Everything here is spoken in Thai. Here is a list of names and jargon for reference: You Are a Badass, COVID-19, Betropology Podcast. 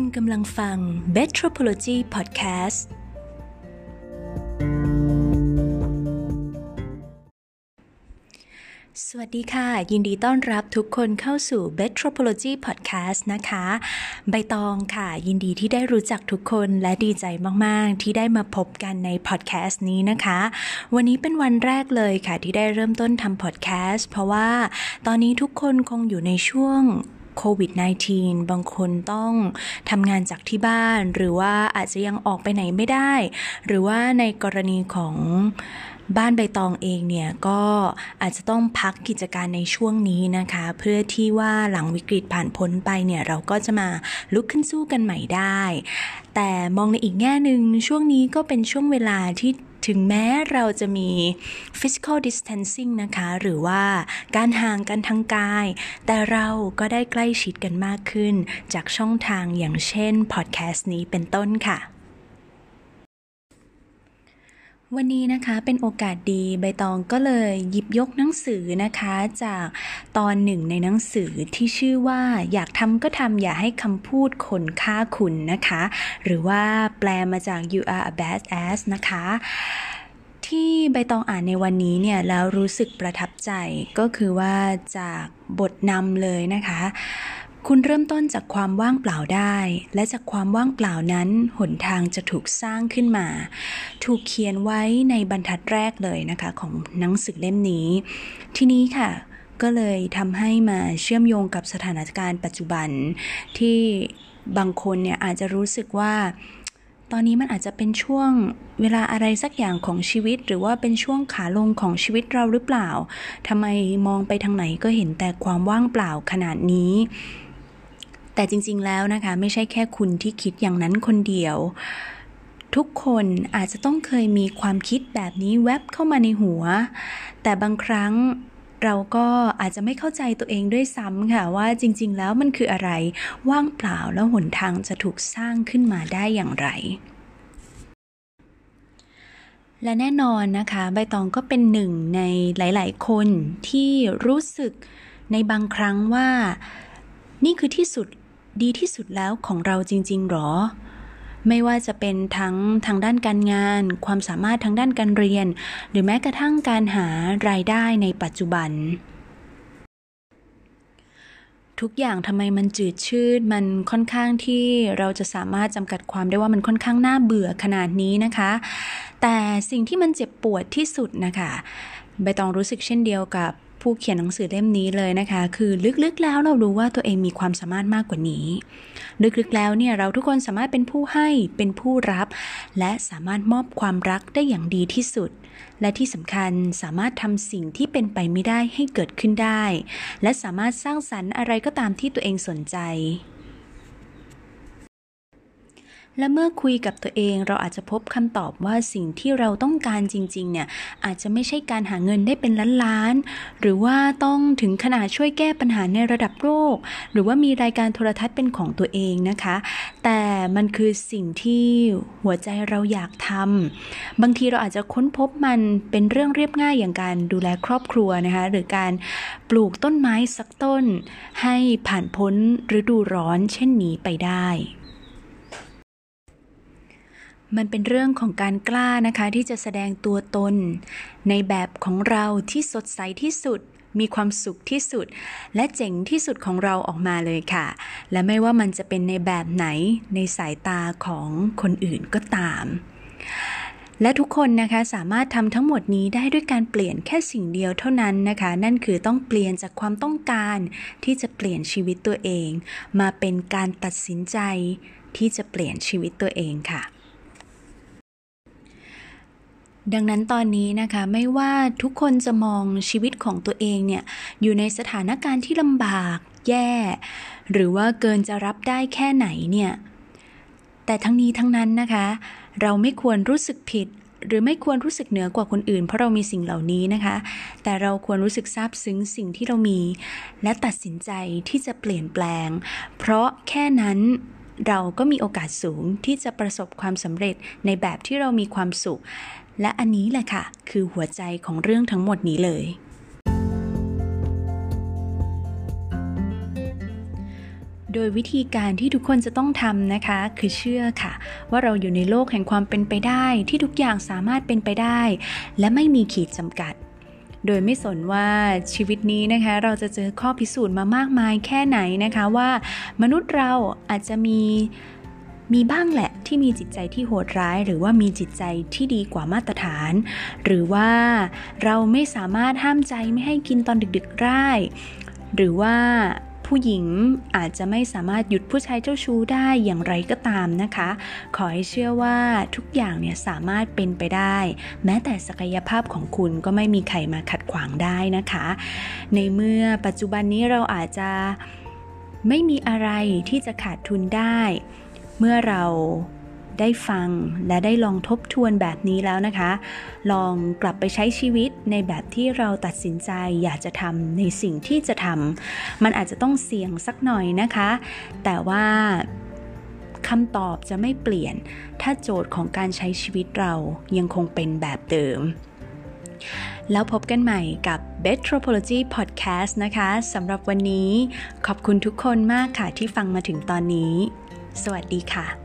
คุณกำลังฟัง Betropology Podcast สวัสดีค่ะยินดีต้อนรับทุกคนเข้าสู่ Betropology Podcast นะคะใบตองค่ะยินดีที่ได้รู้จักทุกคนและดีใจมากๆที่ได้มาพบกันใน Podcast นี้นะคะวันนี้เป็นวันแรกเลยค่ะที่ได้เริ่มต้นทำ Podcast เพราะว่าตอนนี้ทุกคนคงอยู่ในช่วงCOVID-19 บางคนต้องทำงานจากที่บ้านหรือว่าอาจจะยังออกไปไหนไม่ได้หรือว่าในกรณีของบ้านใบตองเองเนี่ยก็อาจจะต้องพักกิจการในช่วงนี้นะคะเพื่อที่ว่าหลังวิกฤตผ่านพ้นไปเนี่ยเราก็จะมาลุกขึ้นสู้กันใหม่ได้แต่มองในอีกแง่นึงช่วงนี้ก็เป็นช่วงเวลาที่ถึงแม้เราจะมี physical distancing นะคะหรือว่าการห่างกันทางกายแต่เราก็ได้ใกล้ชิดกันมากขึ้นจากช่องทางอย่างเช่น podcast นี้เป็นต้นค่ะวันนี้นะคะเป็นโอกาสดีใบตองก็เลยหยิบยกหนังสือนะคะจากตอนหนึ่งในหนังสือที่ชื่อว่าอยากทำก็ทำอย่าให้คำพูดคนฆ่าคุณนะคะหรือว่าแปลมาจาก You Are a Badass นะคะที่ใบตองอ่านในวันนี้เนี่ยแล้วรู้สึกประทับใจก็คือว่าจากบทนำเลยนะคะคุณเริ่มต้นจากความว่างเปล่าได้และจากความว่างเปล่านั้นหนทางจะถูกสร้างขึ้นมาถูกเขียนไว้ในบรรทัดแรกเลยนะคะของหนังสือเล่มนี้ทีนี้ค่ะก็เลยทำให้มาเชื่อมโยงกับสถานการณ์ปัจจุบันที่บางคนเนี่ยอาจจะรู้สึกว่าตอนนี้มันอาจจะเป็นช่วงเวลาอะไรสักอย่างของชีวิตหรือว่าเป็นช่วงขาลงของชีวิตเราหรือเปล่าทำไมมองไปทางไหนก็เห็นแต่ความว่างเปล่าขนาดนี้แต่จริงๆแล้วนะคะไม่ใช่แค่คุณที่คิดอย่างนั้นคนเดียวทุกคนอาจจะต้องเคยมีความคิดแบบนี้แวบเข้ามาในหัวแต่บางครั้งเราก็อาจจะไม่เข้าใจตัวเองด้วยซ้ำค่ะว่าจริงๆแล้วมันคืออะไรว่างเปล่าแล้วหนทางจะถูกสร้างขึ้นมาได้อย่างไรและแน่นอนนะคะใบตองก็เป็นหนึ่งในหลายๆคนที่รู้สึกในบางครั้งว่านี่คือที่สุดดีที่สุดแล้วของเราจริงๆหรอไม่ว่าจะเป็นทั้งทางด้านการงานความสามารถทางด้านการเรียนหรือแม้กระทั่งการหารายได้ในปัจจุบันทุกอย่างทำไมมันจืดชืดมันค่อนข้างที่เราจะสามารถจำกัดความได้ว่ามันค่อนข้างน่าเบื่อขนาดนี้นะคะแต่สิ่งที่มันเจ็บปวดที่สุดนะคะใบตองรู้สึกเช่นเดียวกับผู้เขียนหนังสือเล่มนี้เลยนะคะคือลึกๆแล้วเรารู้ว่าตัวเองมีความสามารถมากกว่านี้ลึกๆแล้วเนี่ยเราทุกคนสามารถเป็นผู้ให้เป็นผู้รับและสามารถมอบความรักได้อย่างดีที่สุดและที่สำคัญสามารถทำสิ่งที่เป็นไปไม่ได้ให้เกิดขึ้นได้และสามารถสร้างสรรค์อะไรก็ตามที่ตัวเองสนใจและเมื่อคุยกับตัวเองเราอาจจะพบคำตอบว่าสิ่งที่เราต้องการจริงๆเนี่ยอาจจะไม่ใช่การหาเงินได้เป็นล้านๆหรือว่าต้องถึงขนาดช่วยแก้ปัญหาในระดับโลกหรือว่ามีรายการโทรทัศน์เป็นของตัวเองนะคะแต่มันคือสิ่งที่หัวใจเราอยากทำบางทีเราอาจจะค้นพบมันเป็นเรื่องเรียบง่ายอย่างการดูแลครอบครัวนะคะหรือการปลูกต้นไม้สักต้นให้ผ่านพ้นฤดูร้อนเช่นนี้ไปได้มันเป็นเรื่องของการกล้านะคะที่จะแสดงตัวตนในแบบของเราที่สดใสที่สุดมีความสุขที่สุดและเจ๋งที่สุดของเราออกมาเลยค่ะและไม่ว่ามันจะเป็นในแบบไหนในสายตาของคนอื่นก็ตามและทุกคนนะคะสามารถทำทั้งหมดนี้ได้ด้วยการเปลี่ยนแค่สิ่งเดียวเท่านั้นนะคะนั่นคือต้องเปลี่ยนจากความต้องการที่จะเปลี่ยนชีวิตตัวเองมาเป็นการตัดสินใจที่จะเปลี่ยนชีวิตตัวเองค่ะดังนั้นตอนนี้นะคะไม่ว่าทุกคนจะมองชีวิตของตัวเองเนี่ยอยู่ในสถานการณ์ที่ลำบากแย่หรือว่าเกินจะรับได้แค่ไหนเนี่ยแต่ทั้งนี้ทั้งนั้นนะคะเราไม่ควรรู้สึกผิดหรือไม่ควรรู้สึกเหนือกว่าคนอื่นเพราะเรามีสิ่งเหล่านี้นะคะแต่เราควรรู้สึกซาบซึ้งสิ่งที่เรามีและตัดสินใจที่จะเปลี่ยนแปลงเพราะแค่นั้นเราก็มีโอกาสสูงที่จะประสบความสำเร็จในแบบที่เรามีความสุขและอันนี้แหละค่ะคือหัวใจของเรื่องทั้งหมดนี้เลย โดยวิธีการที่ทุกคนจะต้องทำนะคะคือเชื่อค่ะว่าเราอยู่ในโลกแห่งความเป็นไปได้ที่ทุกอย่างสามารถเป็นไปได้และไม่มีขีดจำกัดโดยไม่สนว่าชีวิตนี้นะคะเราจะเจอข้อพิสูจน์มามากมายแค่ไหนนะคะว่ามนุษย์เราอาจจะมีบ้างแหละที่มีจิตใจที่โหดร้ายหรือว่ามีจิตใจที่ดีกว่ามาตรฐานหรือว่าเราไม่สามารถห้ามใจไม่ให้กินตอนดึกๆได้หรือว่าผู้หญิงอาจจะไม่สามารถหยุดผู้ชายเจ้าชู้ได้อย่างไรก็ตามนะคะขอให้เชื่อว่าทุกอย่างเนี่ยสามารถเป็นไปได้แม้แต่ศักยภาพของคุณก็ไม่มีใครมาขัดขวางได้นะคะในเมื่อปัจจุบันนี้เราอาจจะไม่มีอะไรที่จะขาดทุนได้เมื่อเราได้ฟังและได้ลองทบทวนแบบนี้แล้วนะคะลองกลับไปใช้ชีวิตในแบบที่เราตัดสินใจอยากจะทำในสิ่งที่จะทำมันอาจจะต้องเสี่ยงสักหน่อยนะคะแต่ว่าคำตอบจะไม่เปลี่ยนถ้าโจทย์ของการใช้ชีวิตเรายังคงเป็นแบบเดิมแล้วพบกันใหม่กับ Betropology Podcast นะคะสำหรับวันนี้ขอบคุณทุกคนมากค่ะที่ฟังมาถึงตอนนี้สวัสดีค่ะ